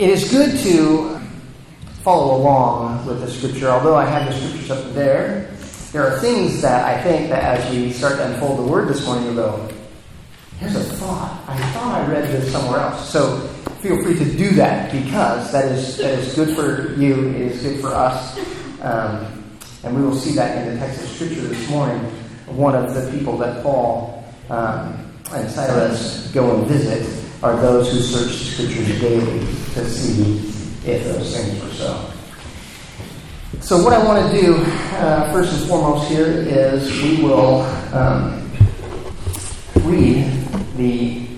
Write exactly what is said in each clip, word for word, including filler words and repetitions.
It is good to follow along with the scripture, although I have the scriptures up there. There are things that I think that as we start to unfold the word this morning, we'll go, here's a thought. I thought I read this somewhere else. So feel free to do that, because that is, that is good for you, it is good for us. Um, and we will see that in the text of scripture this morning. One of the people that Paul um, and Silas go and visit are those who search scriptures daily to see if those things were so. So what I want to do, uh, first and foremost here, is we will um, read the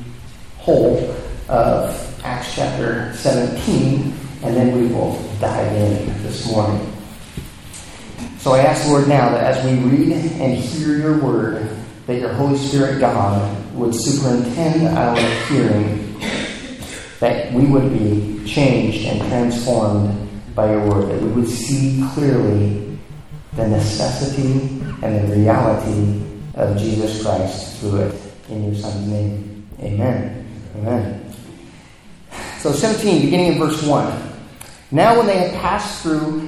whole of Acts chapter seventeen, and then we will dive in this morning. So I ask the Lord now that as we read and hear your word, that your Holy Spirit, God, would superintend our hearing, that we would be changed and transformed by your word, that we would see clearly the necessity and the reality of Jesus Christ through it. In your Son's name, amen. Amen. So seventeen, beginning in verse one. Now when they had passed through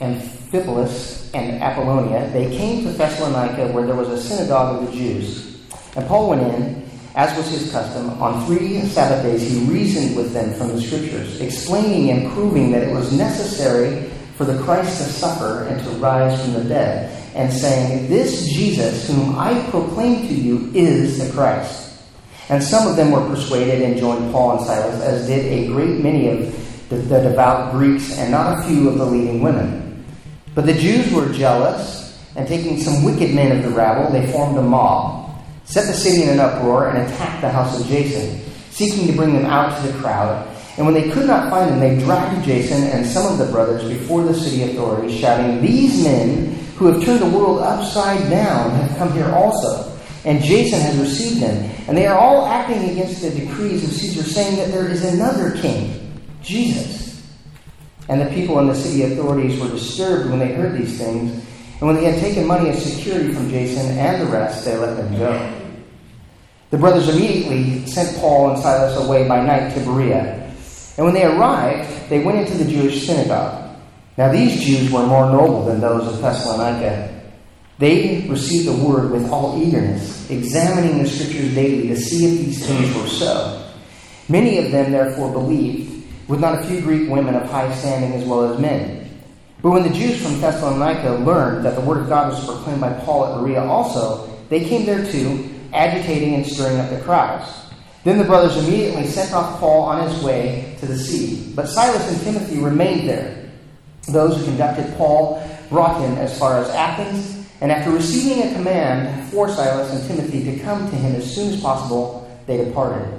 Amphipolis and Apollonia, they came to Thessalonica, where there was a synagogue of the Jews. And Paul went in, as was his custom. On three Sabbath days he reasoned with them from the Scriptures, explaining and proving that it was necessary for the Christ to suffer and to rise from the dead, and saying, "This Jesus, whom I proclaim to you, is the Christ." And some of them were persuaded and joined Paul and Silas, as did a great many of the, the devout Greeks and not a few of the leading women. But the Jews were jealous, and taking some wicked men of the rabble, they formed a mob, set the city in an uproar, and attacked the house of Jason, seeking to bring them out to the crowd. And when they could not find them, they dragged Jason and some of the brothers before the city authorities, shouting, "These men who have turned the world upside down have come here also, and Jason has received them. And they are all acting against the decrees of Caesar, saying that there is another king, Jesus." And the people and the city authorities were disturbed when they heard these things. And when they had taken money and security from Jason and the rest, they let them go. The brothers immediately sent Paul and Silas away by night to Berea. And when they arrived, they went into the Jewish synagogue. Now these Jews were more noble than those of Thessalonica. They received the word with all eagerness, examining the scriptures daily to see if these things were so. Many of them therefore believed, with not a few Greek women of high standing as well as men. But when the Jews from Thessalonica learned that the word of God was proclaimed by Paul at Berea also, they came there too, agitating and stirring up the crowds. Then the brothers immediately sent off Paul on his way to the sea. But Silas and Timothy remained there. Those who conducted Paul brought him as far as Athens, and after receiving a command for Silas and Timothy to come to him as soon as possible, they departed.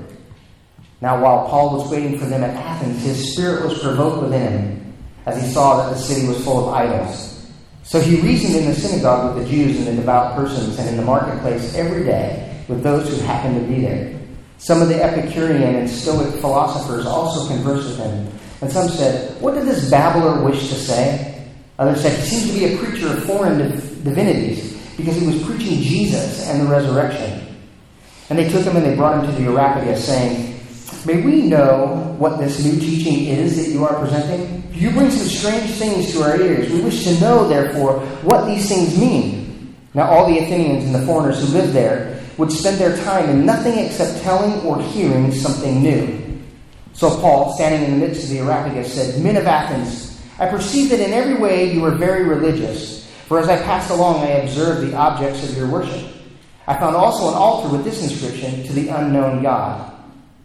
Now while Paul was waiting for them at Athens, his spirit was provoked within him, as he saw that the city was full of idols. So he reasoned in the synagogue with the Jews and the devout persons, and in the marketplace every day with those who happened to be there. Some of the Epicurean and Stoic philosophers also conversed with him, and some said, "What did this babbler wish to say?" Others said, "He seems to be a preacher of foreign div- divinities, because he was preaching Jesus and the resurrection." And they took him and they brought him to the Areopagus, saying, "May we know what this new teaching is that you are presenting? You bring some strange things to our ears. We wish to know, therefore, what these things mean." Now all the Athenians and the foreigners who lived there would spend their time in nothing except telling or hearing something new. So Paul, standing in the midst of the Areopagus, said, "Men of Athens, I perceive that in every way you are very religious, for as I passed along I observed the objects of your worship. I found also an altar with this inscription, 'To the unknown God.'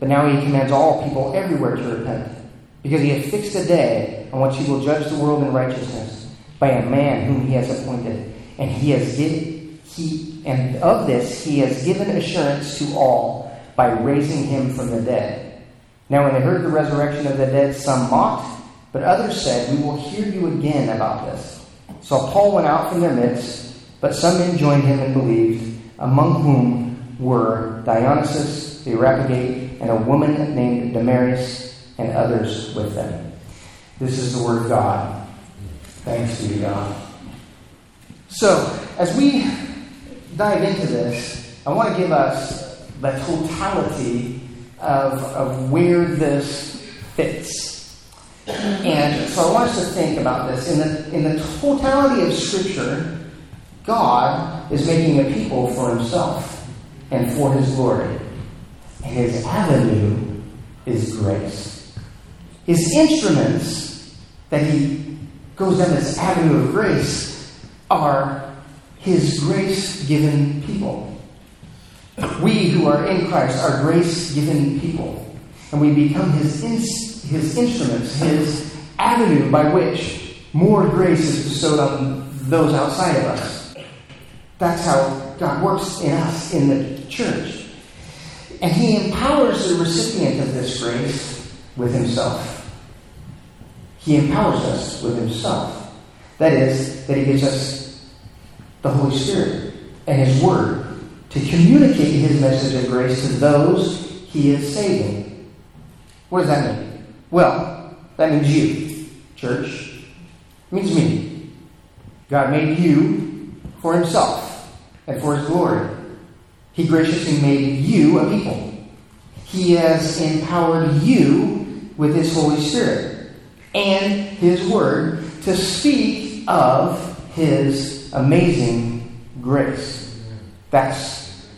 but now he commands all people everywhere to repent, because he hath fixed a day on which he will judge the world in righteousness by a man whom he has appointed. And he has given, he and of this he has given assurance to all by raising him from the dead. Now when they heard the resurrection of the dead, some mocked, but others said, "We will hear you again about this." So Paul went out from their midst, but some men joined him and believed, among whom were Dionysius the Areopagus, and a woman named Damaris, and others with them. This is the word of God. Thanks be to God. So, as we dive into this, I want to give us the totality of, of where this fits. And so I want us to think about this. In the, in the totality of Scripture, God is making a people for himself and for his glory. And his avenue is grace. His instruments that he goes down this avenue of grace are his grace-given people. We who are in Christ are grace-given people. And we become his, ins- his instruments, his avenue by which more grace is bestowed on those outside of us. That's how God works in us, in the church. And he empowers the recipient of this grace with himself. He empowers us with himself. That is, that he gives us the Holy Spirit and his word to communicate his message of grace to those he is saving. What does that mean? Well, that means you, church. It means me. God made you for himself and for his glory. He graciously made you a people. He has empowered you with his Holy Spirit and his word to speak of his amazing grace. That's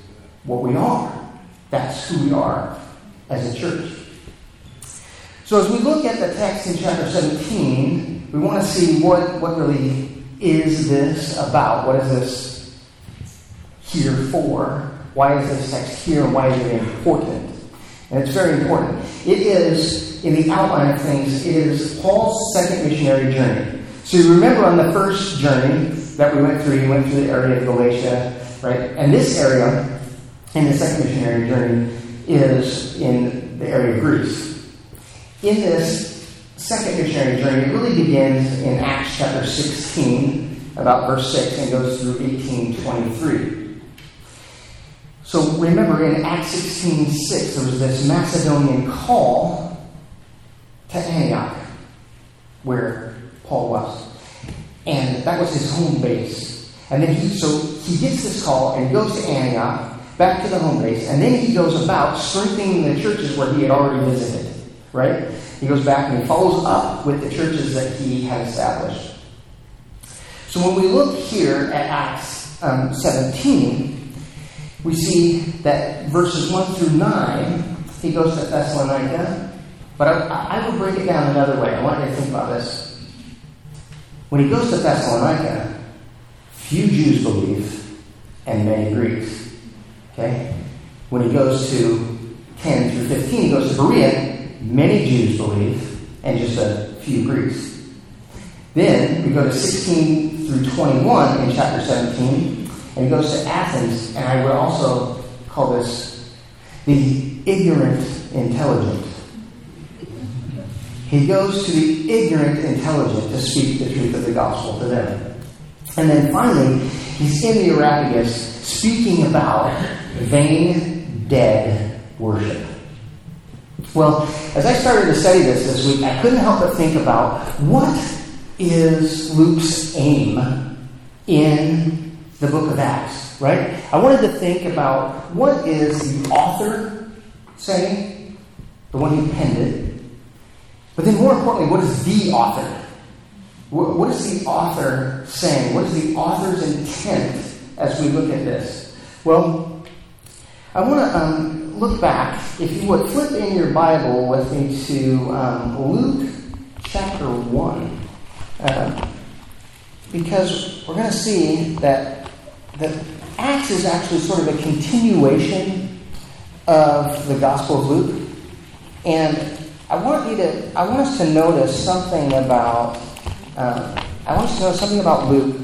what we are. That's who we are as a church. So as we look at the text in chapter seventeen, we want to see what, what really is this about? What is this here for? Why is this text here, and why is it important? And it's very important. It is, in the outline of things, it is Paul's second missionary journey. So you remember on the first journey that we went through, he went through the area of Galatia, right? And this area, in the second missionary journey, is in the area of Greece. In this second missionary journey, it really begins in Acts chapter sixteen, about verse six, and goes through eighteen twenty-three. So remember in Acts sixteen six, there was this Macedonian call to Antioch, where Paul was. And that was his home base. And then he, so he gets this call and goes to Antioch, back to the home base, and then he goes about strengthening the churches where he had already visited, right? He goes back and he follows up with the churches that he had established. So when we look here at Acts um, seventeen, we see that verses one through nine, he goes to Thessalonica. But I, I will break it down another way. I want you to think about this. When he goes to Thessalonica, few Jews believe and many Greeks. Okay? When he goes to ten through fifteen, he goes to Berea. Many Jews believe and just a few Greeks. Then we go to sixteen through twenty-one in chapter seventeen. And he goes to Athens, and I would also call this the ignorant intelligent. He goes to the ignorant intelligent to speak the truth of the gospel to them. And then finally, he's in the Areopagus speaking about vain dead worship. Well, as I started to study this this week, I couldn't help but think about what is Luke's aim in the book of Acts, right? I wanted to think about what is the author saying, the one who penned it, but then more importantly, what is the author? What is the author saying? What is the author's intent as we look at this? Well, I want to um, look back. If you would flip in your Bible with me to um, Luke chapter one. Uh, because we're going to see that, that Acts is actually sort of a continuation of the Gospel of Luke. And I want you to, I want us to notice something about, uh, I want us to know something about Luke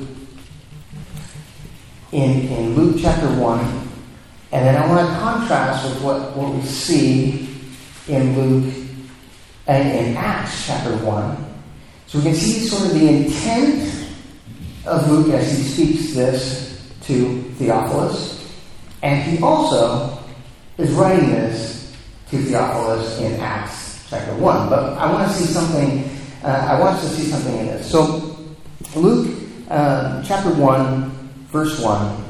in, in Luke chapter one, and then I want to contrast with what, what we see in Luke and in Acts chapter one. So we can see sort of the intent of Luke as he speaks this to Theophilus, and he also is writing this to Theophilus in Acts chapter one, but I want to see something. Uh, I want us to see something in this. So, Luke uh, chapter one, verse one.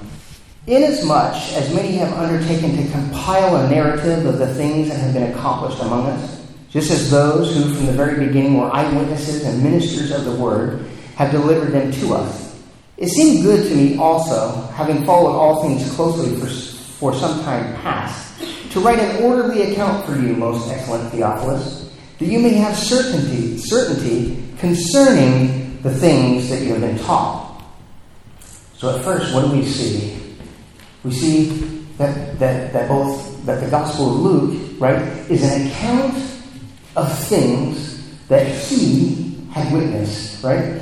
Inasmuch as many have undertaken to compile a narrative of the things that have been accomplished among us, just as those who from the very beginning were eyewitnesses and ministers of the word have delivered them to us, it seemed good to me also, having followed all things closely for, for some time past, to write an orderly account for you, most excellent Theophilus, that you may have certainty, certainty concerning the things that you have been taught. So at first, what do we see? We see that that, that both that the Gospel of Luke, right, is an account of things that he had witnessed, right?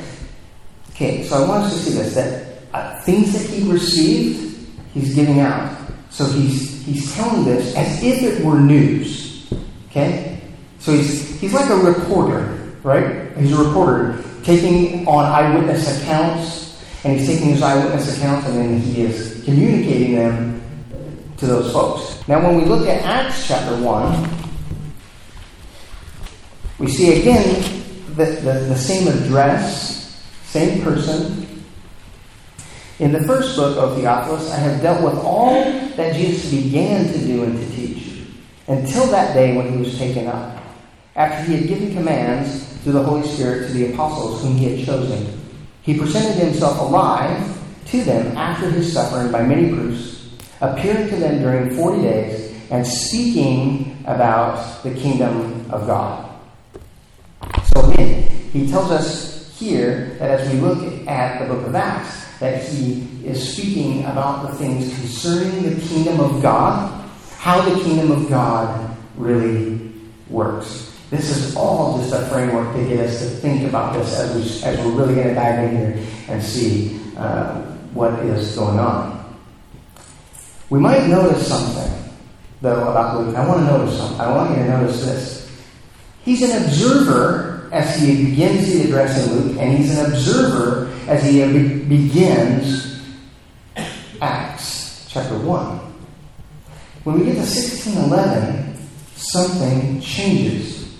Okay, so I want us to see this, that uh, things that he received, he's giving out. So he's he's telling this as if it were news, okay? So he's he's like a reporter, right? He's a reporter taking on eyewitness accounts, and he's taking his eyewitness accounts, and then he is communicating them to those folks. Now, when we look at Acts chapter one, we see again the, the, the same address, same person. In the first book of Theophilus, I have dealt with all that Jesus began to do and to teach, until that day when he was taken up, after he had given commands through the Holy Spirit to the apostles whom he had chosen. He presented himself alive to them after his suffering by many proofs, appearing to them during forty days, and speaking about the kingdom of God. So again, he tells us here that as we look at the book of Acts, that he is speaking about the things concerning the kingdom of God, how the kingdom of God really works. This is all just a framework to get us to think about this as, we, as we're really going to dive in here and see uh, what is going on. We might notice something, though, about Luke. I want to notice something. I want you to notice this. He's an observer as he begins the address in Luke, and he's an observer as he begins Acts chapter one. When we get to sixteen eleven, something changes.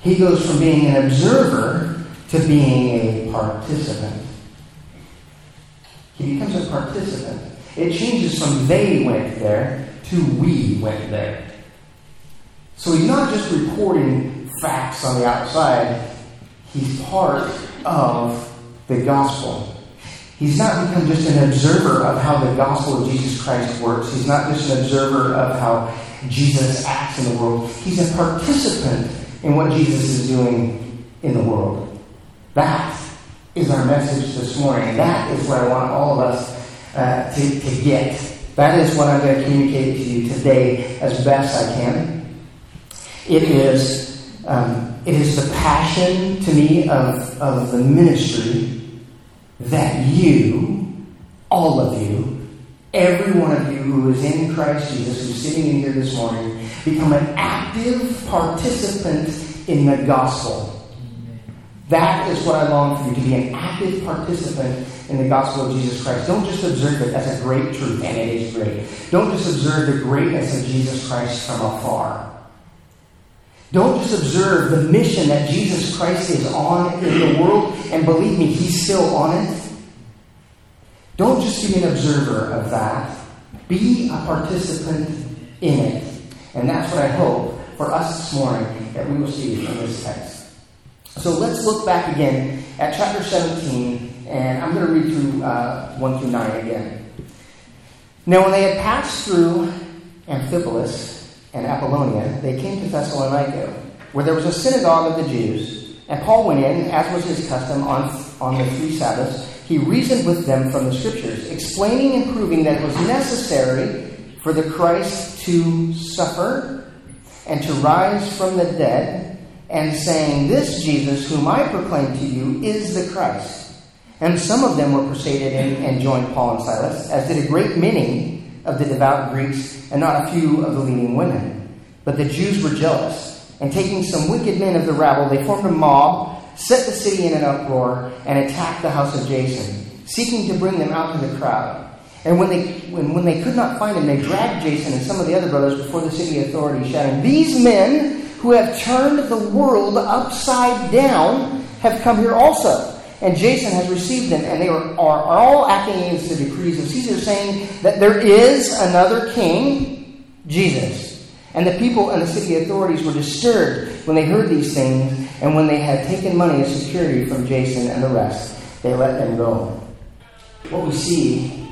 He goes from being an observer to being a participant. He becomes a participant. It changes from they went there to we went there. So he's not just reporting facts on the outside, he's part of the gospel. He's not become just an observer of how the gospel of Jesus Christ works. He's not just an observer of how Jesus acts in the world. He's a participant in what Jesus is doing in the world. That is our message this morning. That is what I want all of us uh, to, to get. That is what I'm going to communicate to you today as best I can. It is Um, it is the passion to me of, of the ministry that you, all of you, every one of you who is in Christ Jesus, who's sitting in here this morning, become an active participant in the gospel. That is what I long for you, to be an active participant in the gospel of Jesus Christ. Don't just observe it as a great truth, and it is great. Don't just observe the greatness of Jesus Christ from afar. Don't just observe the mission that Jesus Christ is on in the world, and believe me, he's still on it. Don't just be an observer of that. Be a participant in it. And that's what I hope for us this morning that we will see from this text. So let's look back again at chapter seventeen, and I'm going to read through uh, one through nine again. Now when they had passed through Amphipolis and Apollonia, they came to Thessalonica, where there was a synagogue of the Jews. And Paul went in, as was his custom, on, on the three Sabbaths. He reasoned with them from the Scriptures, explaining and proving that it was necessary for the Christ to suffer and to rise from the dead, and saying, "This Jesus, whom I proclaim to you, is the Christ." And some of them were persuaded and, and joined Paul and Silas, as did a great many of the devout Greeks and not a few of the leading women. But the Jews were jealous, and taking some wicked men of the rabble, they formed a mob, set the city in an uproar, and attacked the house of Jason, seeking to bring them out to the crowd. And when they when, when they could not find him, they dragged Jason and some of the other brothers before the city authorities, shouting, "These men who have turned the world upside down have come here also. And Jason has received them," and they are, are, are all acting against the decrees of Caesar, saying that there is another king, Jesus. And the people and the city authorities were disturbed when they heard these things, and when they had taken money as security from Jason and the rest, they let them go. What we see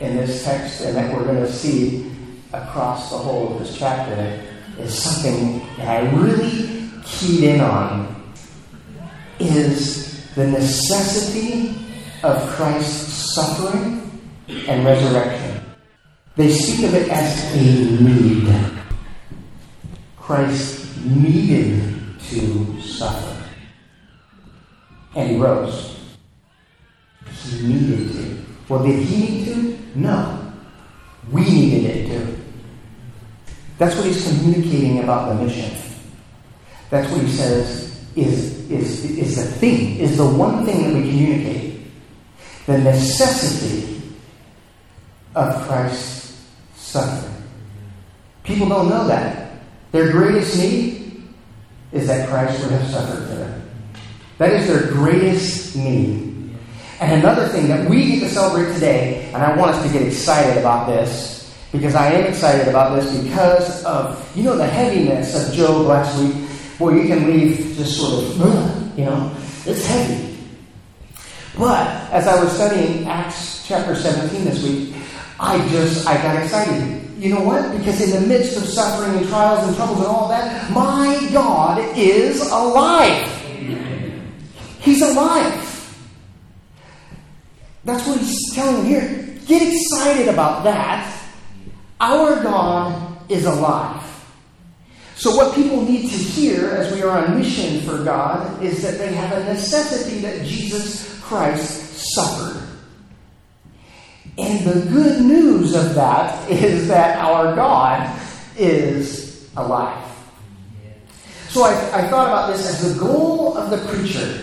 in this text, and that we're going to see across the whole of this chapter, is something that I really keyed in on, is the necessity of Christ's suffering and resurrection. They speak of it as a need. Christ needed to suffer, and he rose. He needed to. Well, did he need to? No. We needed it to. That's what he's communicating about the mission. That's what he says Is, is, is the thing, is the one thing that we communicate. The necessity of Christ's suffering. People don't know that. Their greatest need is that Christ would have suffered for them. That is their greatest need. And another thing that we get to celebrate today, and I want us to get excited about this, because I am excited about this because of, you know, the heaviness of Job last week. Boy, you can leave just sort of, you know, it's heavy. But as I was studying Acts chapter seventeen this week, I just, I got excited. You know what? Because in the midst of suffering and trials and troubles and all that, my God is alive. He's alive. That's what he's telling here. Get excited about that. Our God is alive. So what people need to hear as we are on mission for God is that they have a necessity that Jesus Christ suffered. And the good news of that is that our God is alive. So I, I thought about this as the goal of the preacher.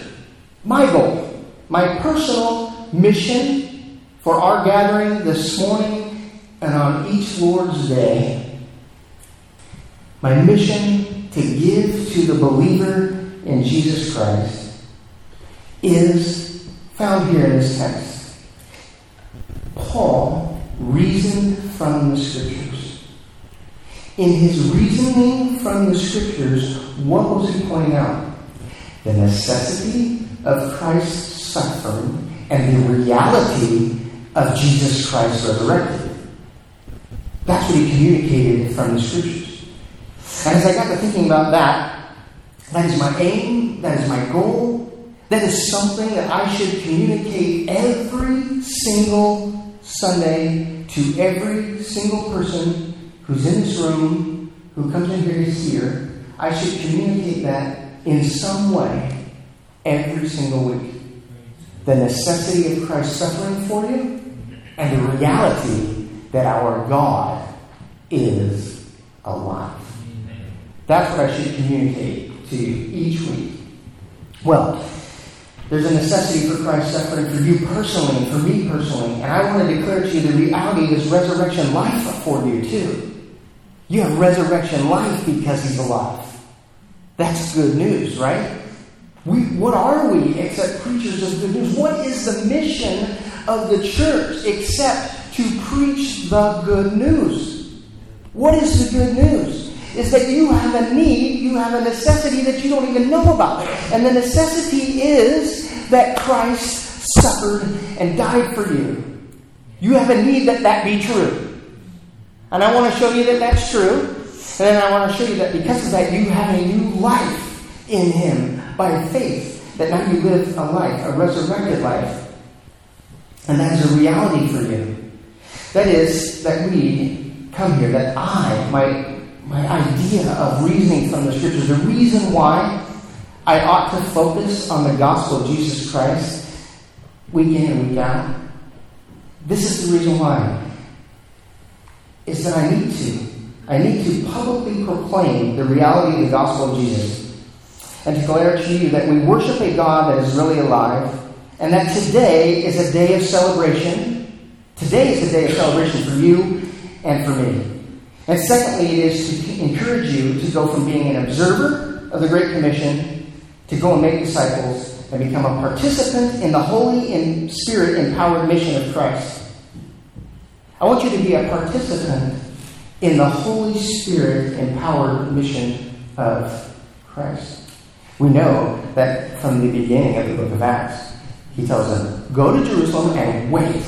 My goal, my personal mission for our gathering this morning and on each Lord's Day. My mission to give to the believer in Jesus Christ is found here in this text. Paul reasoned from the Scriptures. In his reasoning from the Scriptures, what was he pointing out? The necessity of Christ's suffering and the reality of Jesus Christ resurrected. That's what he communicated from the Scriptures. And as I got to thinking about that, that is my aim, that is my goal, that is something that I should communicate every single Sunday to every single person who's in this room, who comes in here to hear. I should communicate that in some way every single week. The necessity of Christ's suffering for you and the reality that our God is alive. That's what I should communicate to you each week. Well, there's a necessity for Christ's suffering for you personally, for me personally, and I want to declare to you the reality of his resurrection life for you too. You have resurrection life because he's alive. That's good news, right? We, what are we except preachers of good news? What is the mission of the church except to preach the good news? What is the good news? Is that you have a need, you have a necessity that you don't even know about. And the necessity is that Christ suffered and died for you. You have a need that that be true. And I want to show you that that's true. And then I want to show you that because of that, you have a new life in him, by faith that now you live a life, a resurrected life. And that is a reality for you. That is, that we come here, that I, my my idea of reasoning from the Scriptures, the reason why I ought to focus on the gospel of Jesus Christ week in and week out. This is the reason why. Is that I need to. I need to publicly proclaim the reality of the gospel of Jesus and declare to you that we worship a God that is really alive and that today is a day of celebration. Today is a day of celebration for you and for me. And secondly, it is to encourage you to go from being an observer of the Great Commission to go and make disciples and become a participant in the Holy and Spirit-empowered mission of Christ. I want you to be a participant in the Holy Spirit-empowered mission of Christ. We know that from the beginning of the book of Acts, he tells them, go to Jerusalem and wait.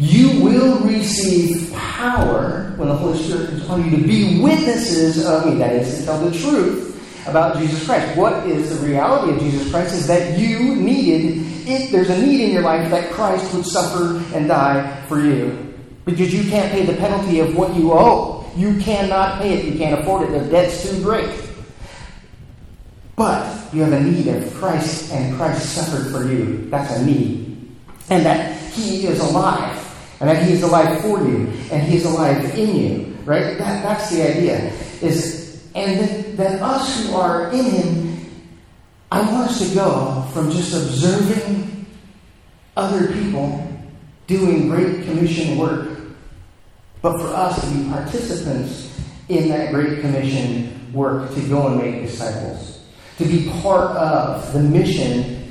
You will receive power when the Holy Spirit comes upon you to be witnesses of me. That is, to tell the truth about Jesus Christ. What is the reality of Jesus Christ is that you needed it. There's a need in your life that Christ would suffer and die for you. Because you can't pay the penalty of what you owe. You cannot pay it. You can't afford it. The debt's too great. But you have a need of Christ, and Christ suffered for you. That's a need. And that he is alive. And that he is alive for you. And he is alive in you. Right? That, that's the idea. Is And that us who are in him, I want us to go from just observing other people doing Great Commission work, but for us to be participants in that Great Commission work, to go and make disciples, to be part of the mission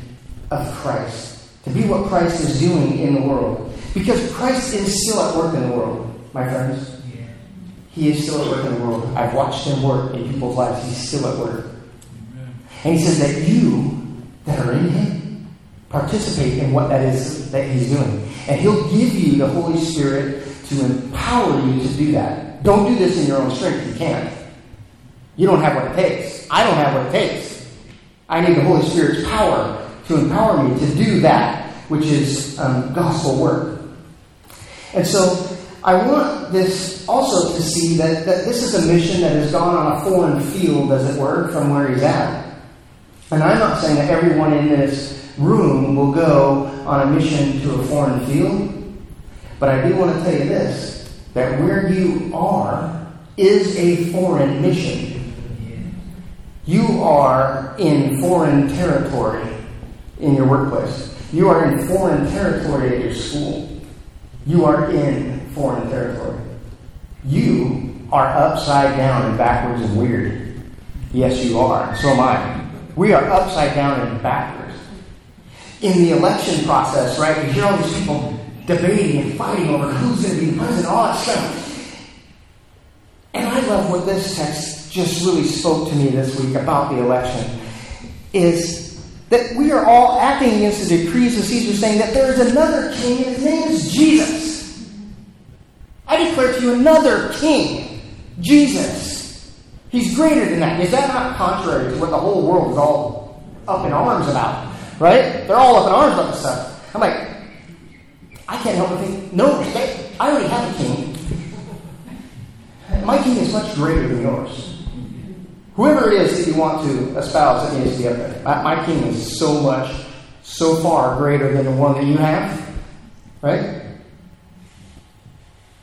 of Christ, to be what Christ is doing in the world. Because Christ is still at work in the world, my friends. He is still at work in the world. I've watched him work in people's lives. He's still at work. Amen. And he says that you that are in him participate in what that is that he's doing. And he'll give you the Holy Spirit to empower you to do that. Don't do this in your own strength. You can't. You don't have what it takes. I don't have what it takes. I need the Holy Spirit's power to empower me to do that, which is um, gospel work. And so I want this also to see that, that this is a mission that has gone on a foreign field, as it were, from where he's at. And I'm not saying that everyone in this room will go on a mission to a foreign field. But I do want to tell you this, that where you are is a foreign mission. You are in foreign territory in your workplace. You are in foreign territory at your school. You are in foreign territory. You are upside down and backwards and weird. Yes, you are. So am I. We are upside down and backwards. In the election process, right, you hear all these people debating and fighting over who's going to be the president, all that stuff. And I love what this text just really spoke to me this week about the election, is that we are all acting against the decrees of Caesar, saying that there is another king, and his name is Jesus. I declare to you another king, Jesus. He's greater than that. Is that not contrary to what the whole world is all up in arms about? Right? They're all up in arms about this stuff. I'm like, I can't help but think, no, I already have a king. My king is much greater than yours. Whoever it is that you want to espouse, it needs to be up there. My king is so much, so far greater than the one that you have. Right?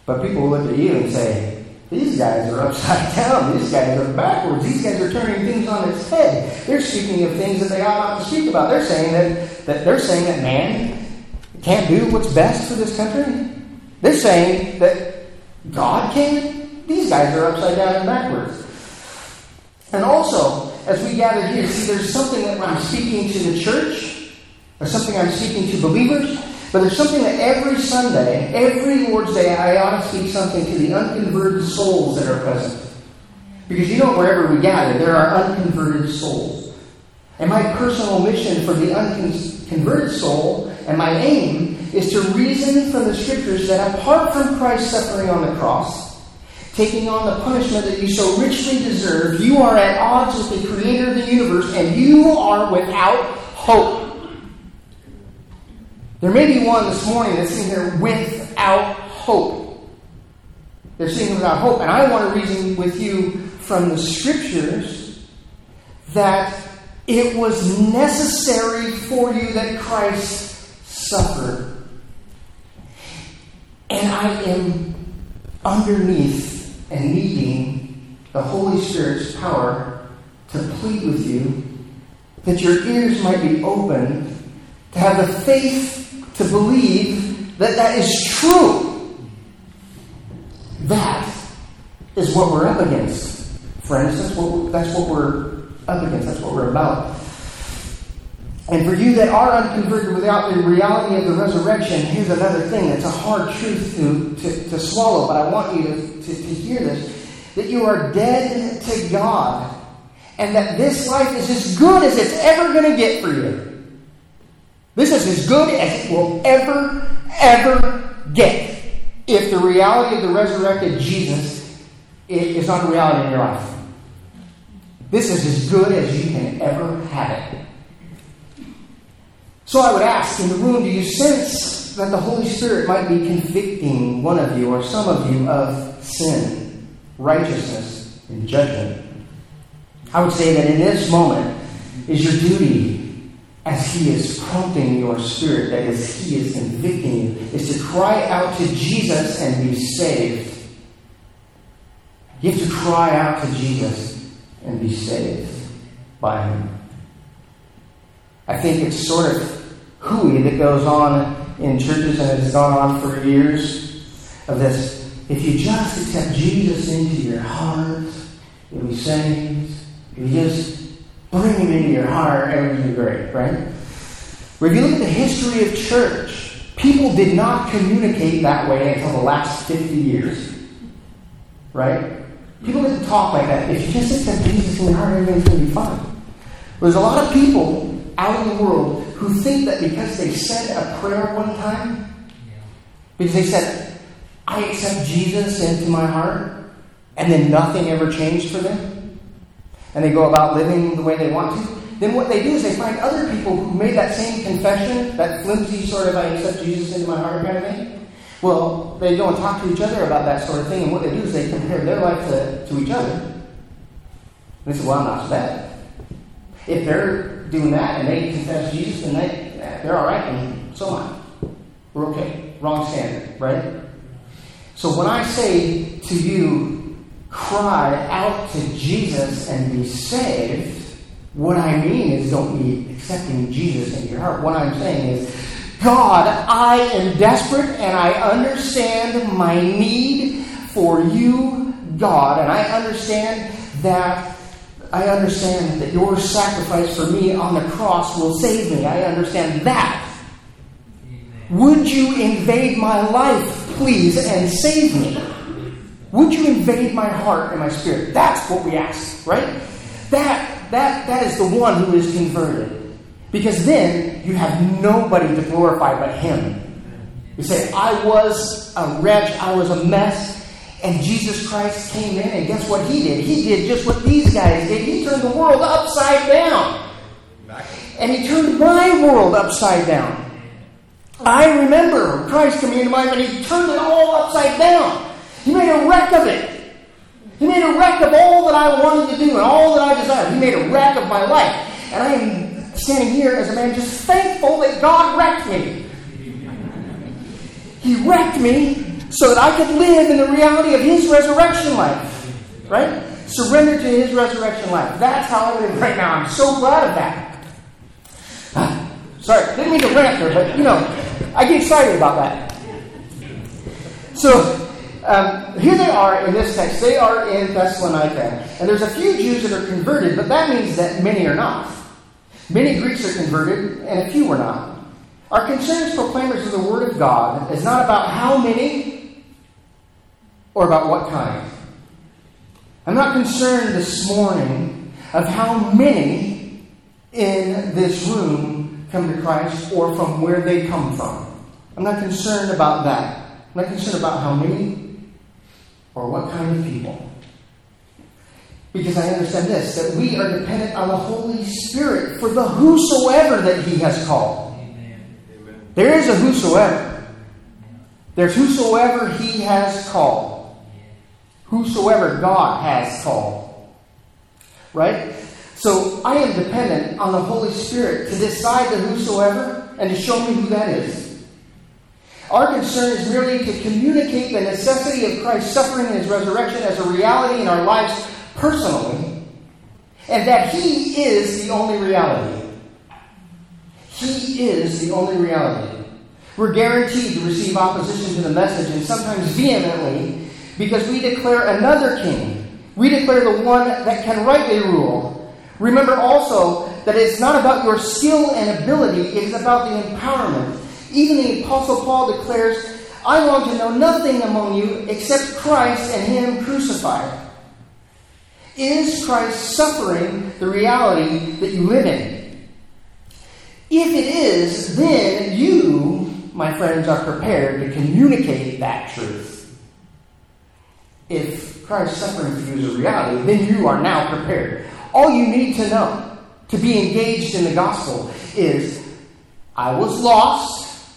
But people will look at you and say, these guys are upside down. These guys are backwards. These guys are turning things on its head. They're speaking of things that they ought not to speak about. They're saying that, that they're saying that man can't do what's best for this country. They're saying that God can. These guys are upside down and backwards. And also, as we gather here, see, there's something that I'm speaking to the church, or something I'm speaking to believers. But there's something that every Sunday, every Lord's Day, I ought to speak something to the unconverted souls that are present. Because you know, wherever we gather, there are unconverted souls. And my personal mission for the unconverted soul, and my aim, is to reason from the Scriptures that apart from Christ's suffering on the cross, taking on the punishment that you so richly deserve. You are at odds with the creator of the universe, and you are without hope. There may be one this morning that's sitting here without hope. They're sitting without hope, and I want to reason with you from the Scriptures that it was necessary for you that Christ suffered. And I am underneath and needing the Holy Spirit's power to plead with you that your ears might be open, to have the faith to believe that that is true. That is what we're up against, friends. That's what, that's what we're up against. That's what we're about. And for you that are unconverted without the reality of the resurrection, here's another thing. It's a hard truth to, to, to swallow, but I want you to, to, to hear this. That you are dead to God. And that this life is as good as it's ever going to get for you. This is as good as it will ever, ever get. If the reality of the resurrected Jesus is not a reality in your life. This is as good as you can ever have it. So I would ask, in the room, do you sense that the Holy Spirit might be convicting one of you or some of you of sin, righteousness, and judgment? I would say that in this moment is your duty, as He is prompting your spirit, that is, He is convicting you, is to cry out to Jesus and be saved. You have to cry out to Jesus and be saved by Him. I think it's sort of hooey that goes on in churches and has gone on for years of this. If you just accept Jesus into your heart, you'll be saved. If you just bring Him into your heart, everything will be great, right? But if you look at the history of church, people did not communicate that way until the last fifty years, right? People didn't talk like that. If you just accept Jesus in your heart, everything's going to be fine. There's a lot of people out in the world who think that because they said a prayer one time, because they said, I accept Jesus into my heart, and then nothing ever changed for them, and they go about living the way they want to, then what they do is they find other people who made that same confession, that flimsy sort of I accept Jesus into my heart kind of thing. Well, they go and talk to each other about that sort of thing, and what they do is they compare their life to, to each other. And they say, well, I'm not so bad. If they're doing that and they confess Jesus and they, they're all right and so on. We're okay. Wrong standard, right? So when I say to you, cry out to Jesus and be saved, what I mean is don't be accepting Jesus in your heart. What I'm saying is, God, I am desperate and I understand my need for you, God, and I understand that I understand that your sacrifice for me on the cross will save me. I understand that. Amen. Would you invade my life, please, and save me? Would you invade my heart and my spirit? That's what we ask, right? That, that, that is the one who is converted. Because then you have nobody to glorify but Him. You say, I was a wretch, I was a mess. And Jesus Christ came in, and guess what He did? He did just what these guys did. He turned the world upside down. And He turned my world upside down. I remember Christ coming into my life, and He turned it all upside down. He made a wreck of it. He made a wreck of all that I wanted to do and all that I desired. He made a wreck of my life. And I am standing here as a man just thankful that God wrecked me. He wrecked me. So that I could live in the reality of His resurrection life. Right? Surrender to His resurrection life. That's how I live right now. I'm so glad of that. Ah, sorry, didn't mean to rant there, but you know, I get excited about that. So, um, here they are in this text. They are in Thessalonica. And there's a few Jews that are converted, but that means that many are not. Many Greeks are converted, and a few are not. Our concern as proclaimers of the Word of God is not about how many, or about what kind. I'm not concerned this morning of how many in this room come to Christ or from where they come from. I'm not concerned about that. I'm not concerned about how many. or what kind of people. Because I understand this, that we are dependent on the Holy Spirit for the whosoever that He has called. Amen. Amen. There is a whosoever. There's whosoever He has called. Whosoever God has called. Right? So I am dependent on the Holy Spirit to decide the whosoever and to show me who that is. Our concern is merely to communicate the necessity of Christ's suffering and His resurrection as a reality in our lives personally, and that He is the only reality. He is the only reality. We're guaranteed to receive opposition to the message, and sometimes vehemently, because we declare another king. We declare the one that can rightly rule. Remember also that it's not about your skill and ability, it is about the empowerment. Even the Apostle Paul declares, "I want to know nothing among you except Christ and Him crucified." Is Christ's suffering the reality that you live in? If it is, then you, my friends, are prepared to communicate that truth. If Christ's suffering for you is a reality, then you are now prepared. All you need to know to be engaged in the gospel is, I was lost,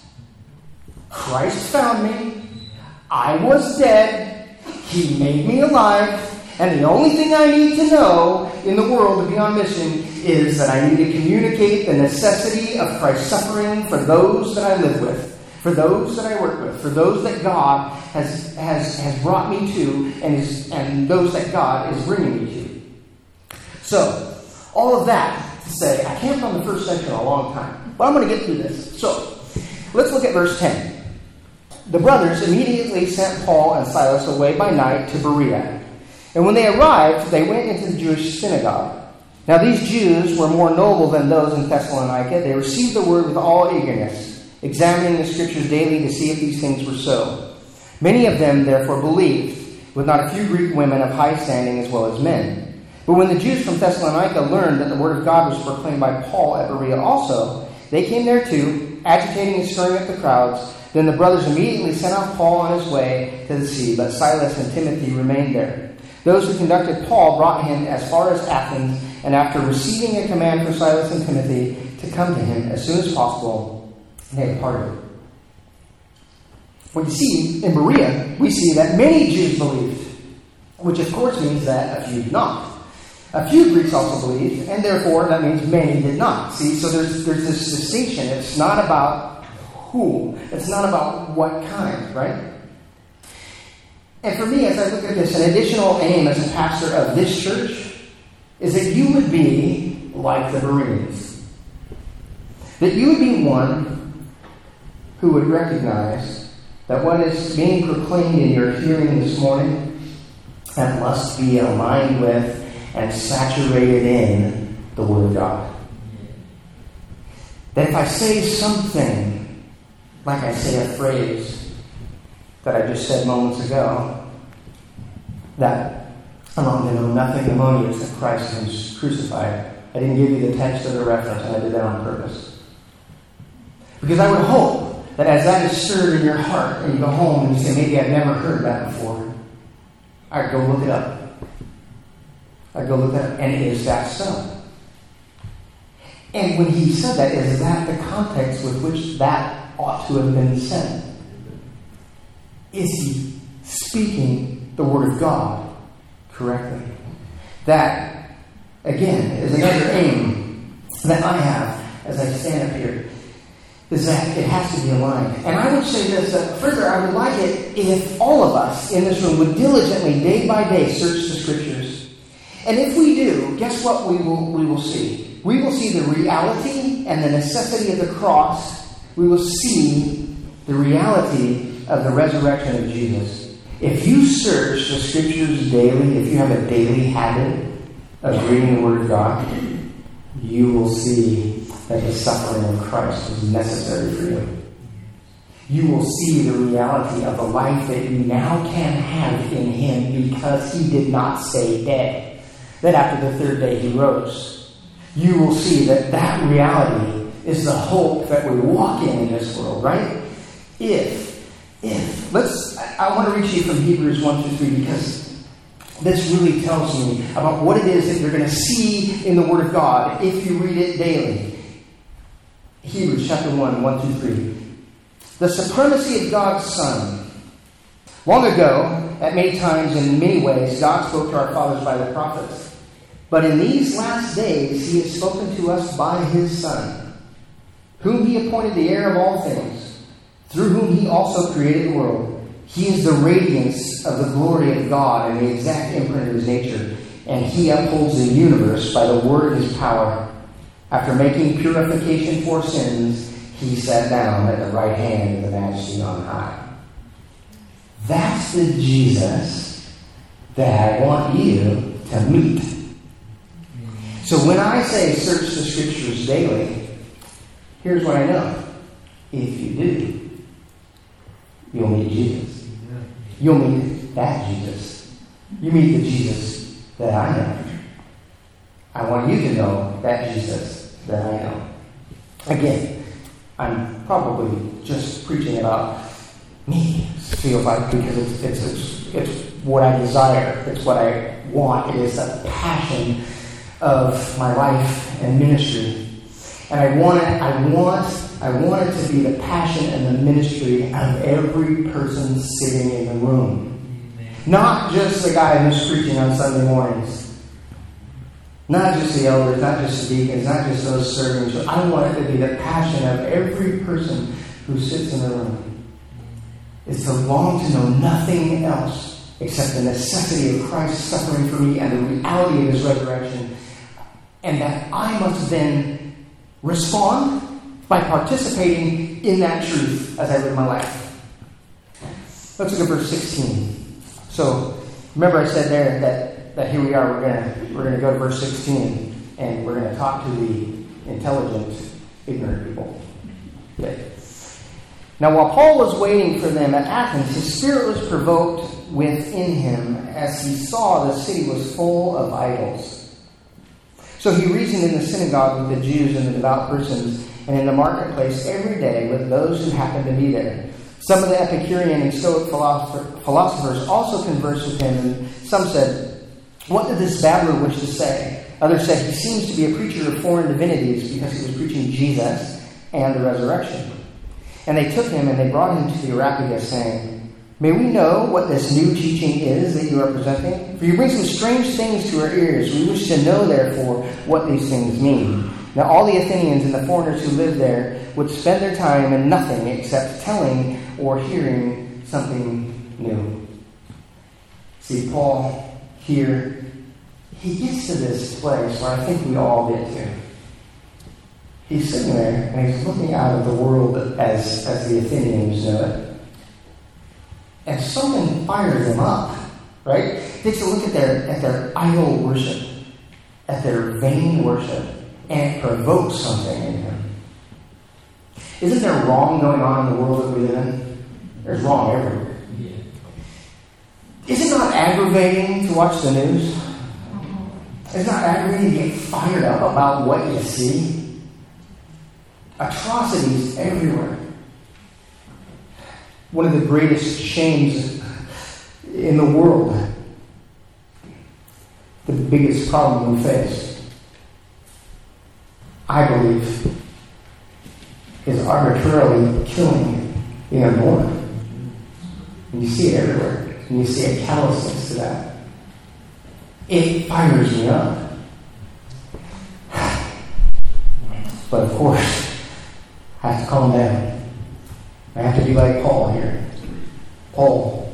Christ found me, I was dead, He made me alive, and the only thing I need to know in the world to be on mission is that I need to communicate the necessity of Christ's suffering for those that I live with, for those that I work with, for those that God has has, has brought me to, and is, and those that God is bringing me to. So, all of that to say, I camped on the first section a long time, but I'm going to get through this. So, let's look at verse ten. The brothers immediately sent Paul and Silas away by night to Berea. And when they arrived, they went into the Jewish synagogue. Now these Jews were more noble than those in Thessalonica. They received the word with all eagerness, examining the scriptures daily to see if these things were so. Many of them therefore believed, with not a few Greek women of high standing as well as men. But when the Jews from Thessalonica learned that the word of God was proclaimed by Paul at Berea also, they came there too, agitating and stirring up the crowds. Then the brothers immediately sent off Paul on his way to the sea, but Silas and Timothy remained there. Those who conducted Paul brought him as far as Athens, and after receiving a command from Silas and Timothy to come to him as soon as possible, they departed. When you see in Berea, we see that many Jews believed, which of course means that a few did not. A few Greeks also believed, and therefore that means many did not. See, so there's there's this distinction. It's not about who. It's not about what kind, right? And for me, as I look at this, an additional aim as a pastor of this church is that you would be like the Bereans. That you would be one who would recognize that what is being proclaimed in your hearing this morning, that must be aligned with and saturated in the Word of God. That if I say something, like I say a phrase that I just said moments ago, that I want to know nothing among you except Christ who's crucified. I didn't give you the text or the reference, and I did that on purpose. Because I would hope that as that is stirred in your heart, and you go home and you say, maybe I've never heard that before, I'd go look it up. I'd go look it up, and is that so? And when he said that, is that the context with which that ought to have been said? Is he speaking the Word of God correctly? That, again, is another aim that I have as I stand up here, is that it has to be aligned. And I would say this, that further, I would like it if all of us in this room would diligently, day by day, search the Scriptures. And if we do, guess what we will we will see? We will see the reality and the necessity of the cross. We will see the reality of the resurrection of Jesus. If you search the Scriptures daily, if you have a daily habit of reading the Word of God, you will see that the suffering of Christ is necessary for you. You will see the reality of the life that you now can have in Him because He did not stay dead. That after the third day He rose. You will see that that reality is the hope that we walk in in this world, right? If if. Let's, I, I want to read to you from Hebrews one through three, because this really tells me about what it is that you're going to see in the Word of God if you read it daily. Hebrews chapter one, one through three. The supremacy of God's Son. Long ago, at many times and in many ways, God spoke to our fathers by the prophets. But in these last days, He has spoken to us by His Son, whom He appointed the heir of all things, through whom He also created the world. He is the radiance of the glory of God and the exact imprint of His nature, and He upholds the universe by the word of His power. After making purification for sins, He sat down at the right hand of the Majesty on high. That's the Jesus that I want you to meet. So when I say search the Scriptures daily, here's what I know. If you do, you'll meet Jesus. You'll meet that Jesus. You meet the Jesus that I know. I want you to know that Jesus that I know. Again, I'm probably just preaching about me, feel like, because it's, it's, it's, it's what I desire. It's what I want. It is a passion of my life and ministry. And I want it, I want I want it to be the passion and the ministry of every person sitting in the room. Amen. Not just the guy who's preaching on Sunday mornings. Not just the elders, not just the deacons, not just those serving. But I want it to be the passion of every person who sits in the room. It's to long to know nothing else except the necessity of Christ's suffering for me and the reality of His resurrection. And that I must then respond by participating in that truth as I live my life. Let's look at verse sixteen. So, remember I said there that, that here we are, we're going we're gonna go to verse sixteen, and we're going to talk to the intelligent, ignorant people. Okay. Now, while Paul was waiting for them at Athens, his spirit was provoked within him as he saw the city was full of idols. So he reasoned in the synagogue with the Jews and the devout persons, and in the marketplace every day with those who happened to be there. Some of the Epicurean and Stoic philosopher, philosophers also conversed with him, and some said, "What did this babbler wish to say?" Others said, "He seems to be a preacher of foreign divinities, because he was preaching Jesus and the resurrection." And they took him and they brought him to the Areopagus, saying, "May we know what this new teaching is that you are presenting? For you bring some strange things to our ears. We wish to know, therefore, what these things mean." Now all the Athenians and the foreigners who lived there would spend their time in nothing except telling or hearing something new. See, Paul here, he gets to this place where I think we all get to. He's sitting there and he's looking out of the world as, as the Athenians know it. And something fires him up, right? He takes a look at their, at their idol worship, at their vain worship, and provoke something in him. Isn't there wrong going on in the world that we live in? There's wrong everywhere. Yeah. Is it not aggravating to watch the news? It's not aggravating to get fired up about what you see. Atrocities everywhere. One of the greatest shames in the world. The biggest problem we face, I believe, is arbitrarily killing the unborn. And you see it everywhere. And you see a callousness to that. It fires me up. But of course, I have to calm down. I have to be like Paul here. Paul,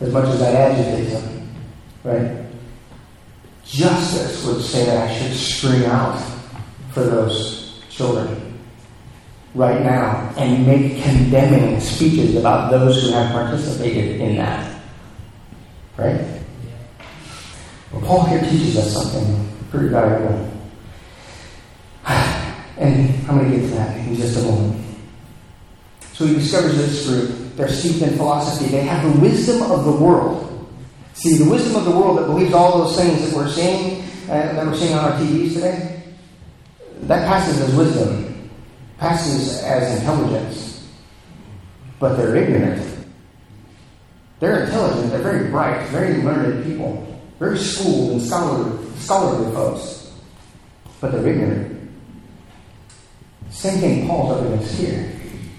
as much as that agitates him, right? Justice would say that I should scream out for those children right now and make condemning speeches about those who have participated in that. Right? Well, Paul here teaches us something pretty valuable. And I'm going to get to that in just a moment. So he discovers this group. They're steeped in philosophy. They have the wisdom of the world. See, the wisdom of the world that believes all those things that we're seeing, uh, that we're seeing on our T Vs today, that passes as wisdom, passes as intelligence, but they're ignorant. They're intelligent, they're very bright, very learned people, very schooled and scholarly, scholarly folks, but they're ignorant. Same thing Paul's up against here.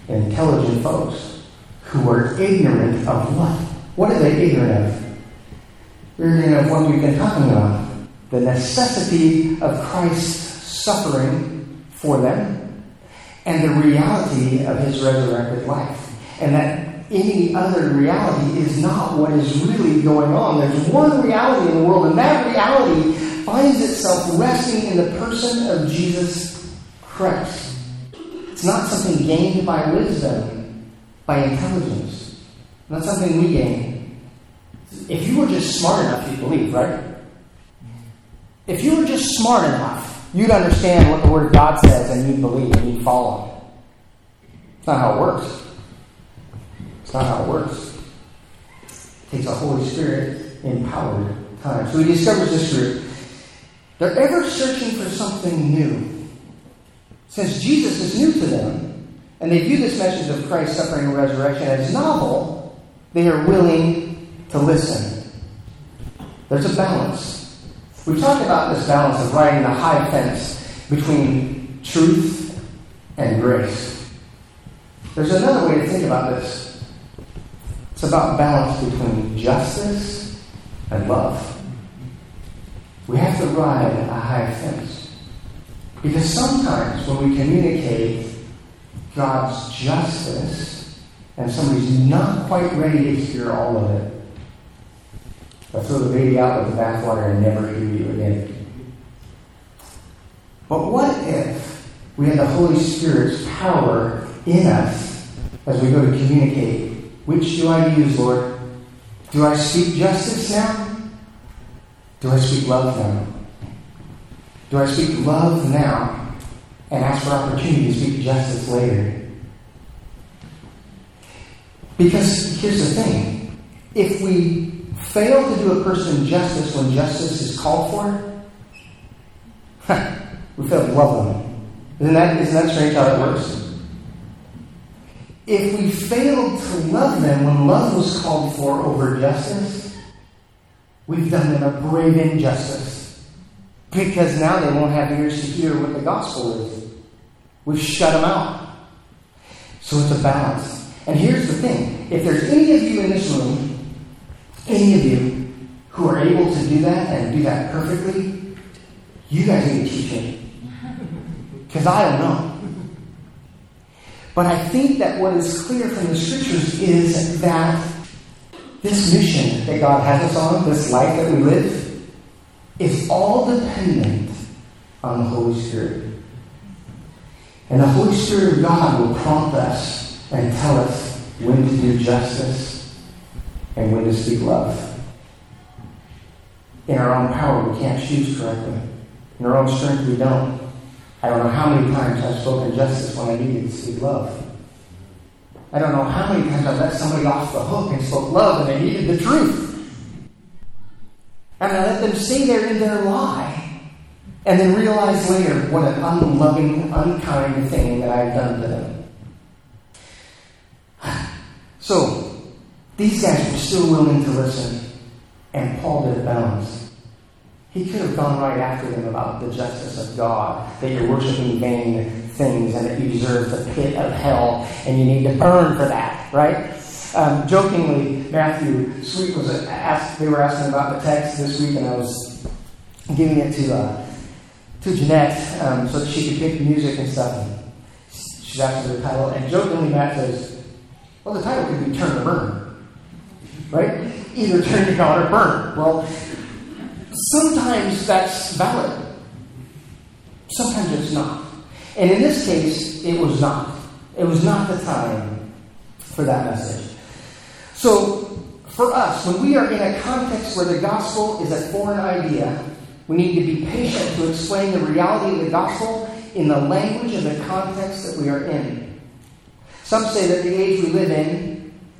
Intelligent folks who are ignorant of what? What are they ignorant of? They're ignorant of what we've been talking about. The necessity of Christ's suffering for them and the reality of his resurrected life. And that any other reality is not what is really going on. There's one reality in the world, and that reality finds itself resting in the person of Jesus Christ. It's not something gained by wisdom, by intelligence. Not something we gain. If you were just smart enough, you'd believe, right? If you were just smart enough, you'd understand what the Word of God says and you'd believe and you'd follow. It's not how it works. It's not how it works. It takes a Holy Spirit empowered time. So he discovers this group. They're ever searching for something new. Since Jesus is new to them, and they view this message of Christ's suffering and resurrection as novel, they are willing to listen. There's a balance. We've talked about this balance of riding the high fence between truth and grace. There's another way to think about this. It's about balance between justice and love. We have to ride a high fence. Because sometimes when we communicate God's justice and somebody's not quite ready to hear all of it, I throw the baby out with the bathwater and never hear you again. But what if we had the Holy Spirit's power in us as we go to communicate? Which do I use, Lord? Do I speak justice now? Do I speak love now? Do I speak love now and ask for opportunity to speak justice later? Because here's the thing. If we fail to do a person justice when justice is called for, huh, we fail to love them. Isn't that, isn't that strange how it works? If we failed to love them when love was called for over justice, we've done them a brave injustice. Because now they won't have ears to hear what the gospel is. We've shut them out. So it's a balance. And here's the thing. If there's any of you in this room, any of you who are able to do that and do that perfectly, you guys need teaching. Because I don't know. But I think that what is clear from the scriptures is that this mission that God has us on, this life that we live, is all dependent on the Holy Spirit. And the Holy Spirit of God will prompt us and tell us when to do justice and when to speak love. In our own power, we can't choose correctly. In our own strength, we don't. I don't know how many times I've spoken justice when I needed to speak love. I don't know how many times I've let somebody off the hook and spoke love when they needed the truth. And I let them say they're in their lie. And then realize later what an unloving, unkind thing that I've done to them. So, these guys were still willing to listen, and Paul did a balance. He could have gone right after them about the justice of God, that you're worshiping vain things and that you deserve the pit of hell, and you need to burn for that, right? Um, jokingly, Matthew Sweet was asked, they were asking about the text this week, and I was giving it to uh, to Jeanette um, so that she could pick the music and stuff. And she's after the title, and jokingly Matt says, well, the title could be Turn to Burn. Right? Either turn to God or burn. Well, sometimes that's valid. Sometimes it's not. And in this case, it was not. It was not the time for that message. So, for us, when we are in a context where the gospel is a foreign idea, we need to be patient to explain the reality of the gospel in the language and the context that we are in. Some say that the age we live in,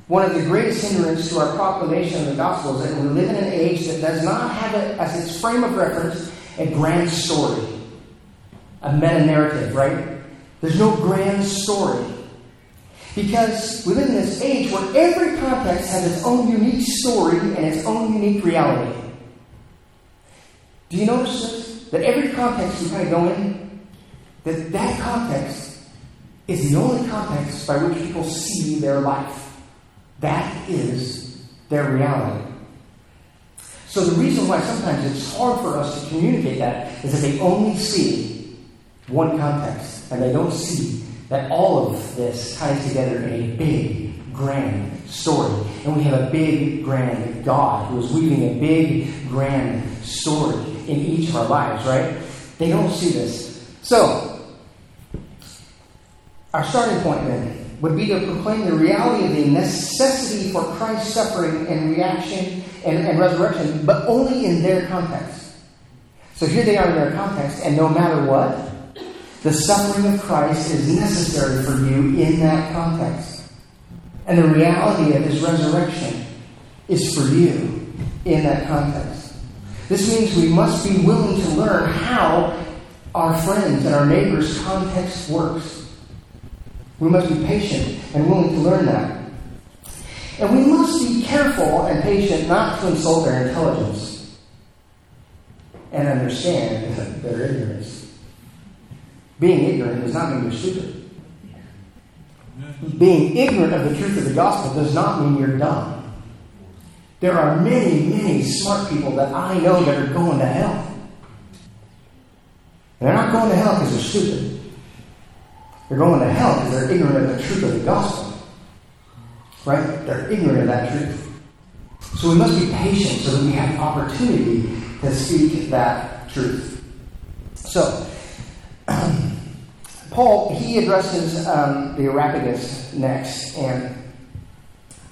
one of the greatest hindrances to our proclamation of the gospel is that we live in an age that does not have it as its frame of reference a grand story, a meta-narrative, right? There's no grand story. Because we live in this age where every context has its own unique story and its own unique reality. Do you notice this? That every context you kind of go in, that that context is the only context by which people see their life. That is their reality. So the reason why sometimes it's hard for us to communicate that is that they only see one context, and they don't see that all of this ties together in a big, grand story. And we have a big, grand God who is weaving a big, grand story in each of our lives, right? They don't see this. So, our starting point then would be to proclaim the reality of the necessity for Christ's suffering and reaction and, and resurrection, but only in their context. So here they are in their context, and no matter what, the suffering of Christ is necessary for you in that context. And the reality of his resurrection is for you in that context. This means we must be willing to learn how our friends and our neighbors' context works. We must be patient and willing to learn that. And we must be careful and patient not to insult their intelligence and understand their ignorance. Being ignorant does not mean you're stupid. Being ignorant of the truth of the gospel does not mean you're dumb. There are many, many smart people that I know that are going to hell. And they're not going to hell because they're stupid. They're going to hell because they're ignorant of the truth of the gospel. Right? They're ignorant of that truth. So we must be patient so that we have the opportunity to speak that truth. So, Paul, he addresses um, the Areopagus next, and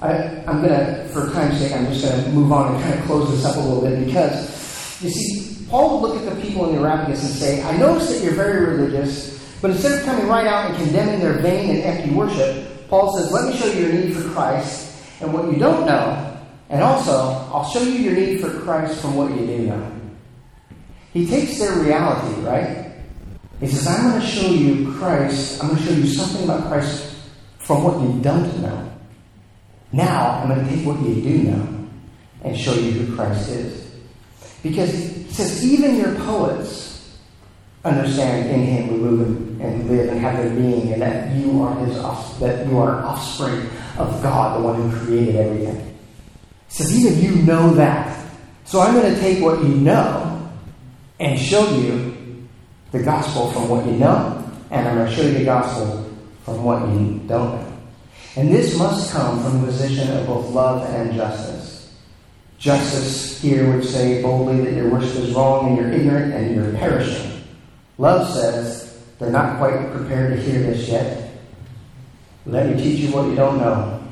I, I'm going to, for time's sake, I'm just going to move on and kind of close this up a little bit, because, you see, Paul will look at the people in the Areopagus and say, I notice that you're very religious, but instead of coming right out and condemning their vain and empty worship, Paul says, let me show you your need for Christ and what you don't know, and also, I'll show you your need for Christ from what you do know. He takes their reality, right? He says, I'm going to show you Christ. I'm going to show you something about Christ from what you don't know. Now, I'm going to take what you do know and show you who Christ is. Because he says, even your poets understand in him we move and live and have their being, and that you are his off- that you are offspring of God, the one who created everything. He says, even you know that. So I'm going to take what you know and show you the gospel from what you know, and I'm going to show you the gospel from what you don't know. And this must come from a position of both love and justice. Justice here would say boldly that your worship is wrong and you're ignorant and you're perishing. Love says they're not quite prepared to hear this yet. Let me teach you what you don't know.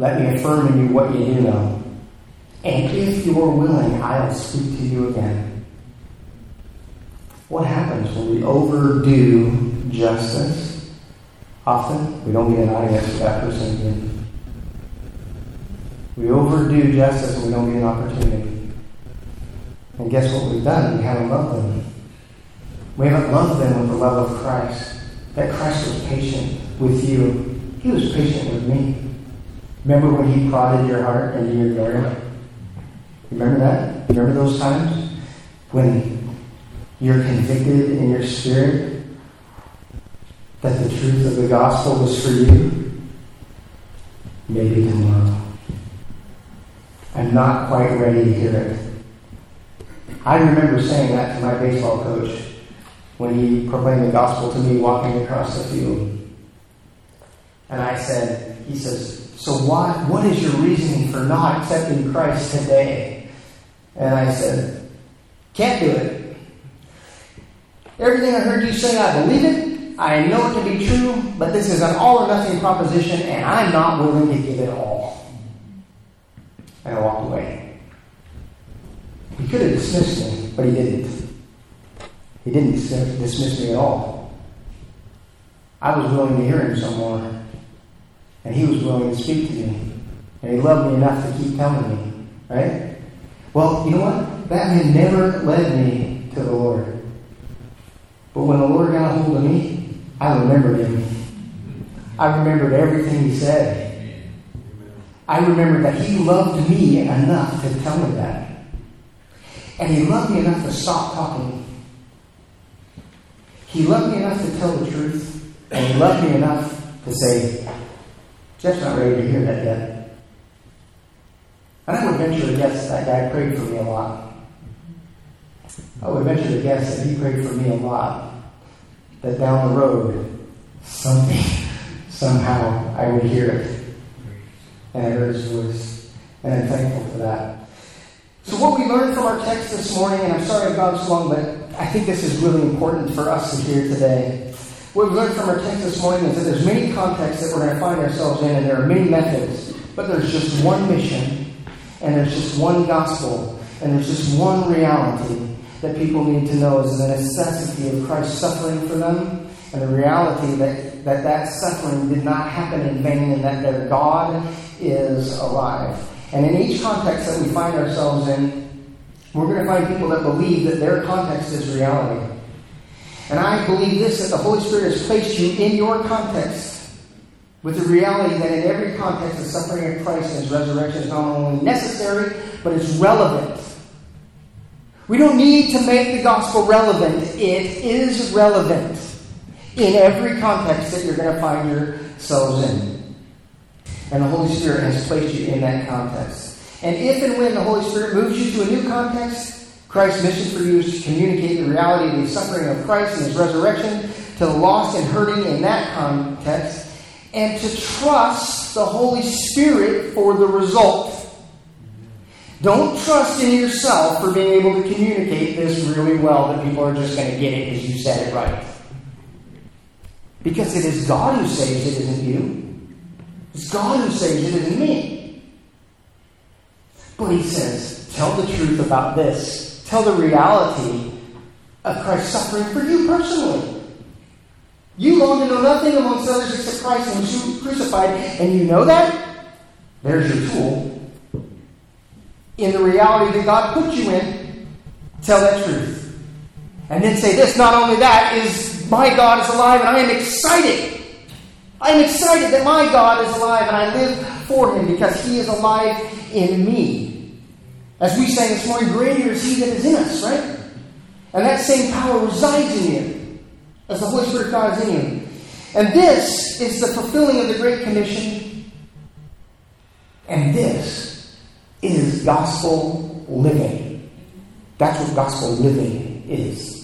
Let me affirm in you what you do know. And if you are willing, I'll speak to you again. What happens when we overdo justice? Often, we don't get an audience with that person again. We overdo justice and we don't get an opportunity. And guess what we've done? We haven't loved them. We haven't loved them with the love of Christ. That Christ was patient with you. He was patient with me. Remember when he prodded your heart into your glory? Remember that? Remember those times? When you're convicted in your spirit that the truth of the gospel was for you? Maybe tomorrow. I'm not quite ready to hear it. I remember saying that to my baseball coach when he proclaimed the gospel to me walking across the field. And I said, he says, so why, what is your reasoning for not accepting Christ today? And I said, can't do it. Everything I heard you say, I believe it. I know it to be true, but this is an all-or-nothing proposition, and I'm not willing to give it all. And I walked away. He could have dismissed me, but he didn't. He didn't dismiss me at all. I was willing to hear him some more, and he was willing to speak to me, and he loved me enough to keep telling me, right? Well, you know what? That man never led me to the Lord. But when the Lord got a hold of me, I remembered him. I remembered everything he said. I remembered that he loved me enough to tell me that. And he loved me enough to stop talking. He loved me enough to tell the truth. And he loved me enough to say, Jeff's not ready to hear that yet. And I would venture to guess that guy prayed for me a lot. I would venture to guess that he prayed for me a lot. That down the road, something, somehow, I would hear it. And I heard his voice. And I'm thankful for that. So what we learned from our text this morning, and I'm sorry I've gone so long, but I think this is really important for us to hear today. What we learned from our text this morning is that there's many contexts that we're going to find ourselves in, and there are many methods. But there's just one mission, and there's just one gospel, and there's just one reality that people need to know is the necessity of Christ's suffering for them, and the reality that that, that suffering did not happen in vain, and that their God is alive. And in each context that we find ourselves in, we're going to find people that believe that their context is reality. And I believe this, that the Holy Spirit has placed you in your context with the reality that in every context the suffering of Christ and his resurrection is not only necessary, but it's relevant. We don't need to make the gospel relevant. It is relevant in every context that you're going to find yourselves in. And the Holy Spirit has placed you in that context. And if and when the Holy Spirit moves you to a new context, Christ's mission for you is to communicate the reality of the suffering of Christ and his resurrection to the lost and hurting in that context, and to trust the Holy Spirit for the result. Don't trust in yourself for being able to communicate this really well, that people are just going to get it because you said it right. Because it is God who saves it, isn't you. It's God who saves it, isn't me. But he says, tell the truth about this. Tell the reality of Christ's suffering for you personally. You long to know nothing amongst others except Christ and who was crucified, and you know that? There's your tool. In the reality that God put you in, tell that truth. And then say this, not only that, is my God is alive, and I am excited. I'm excited that my God is alive, and I live for him because he is alive in me. As we sang this morning, greater is he that is in us, right? And that same power resides in you as the Holy Spirit of God is in you. And this is the fulfilling of the Great Commission. And this is gospel living. That's what gospel living is.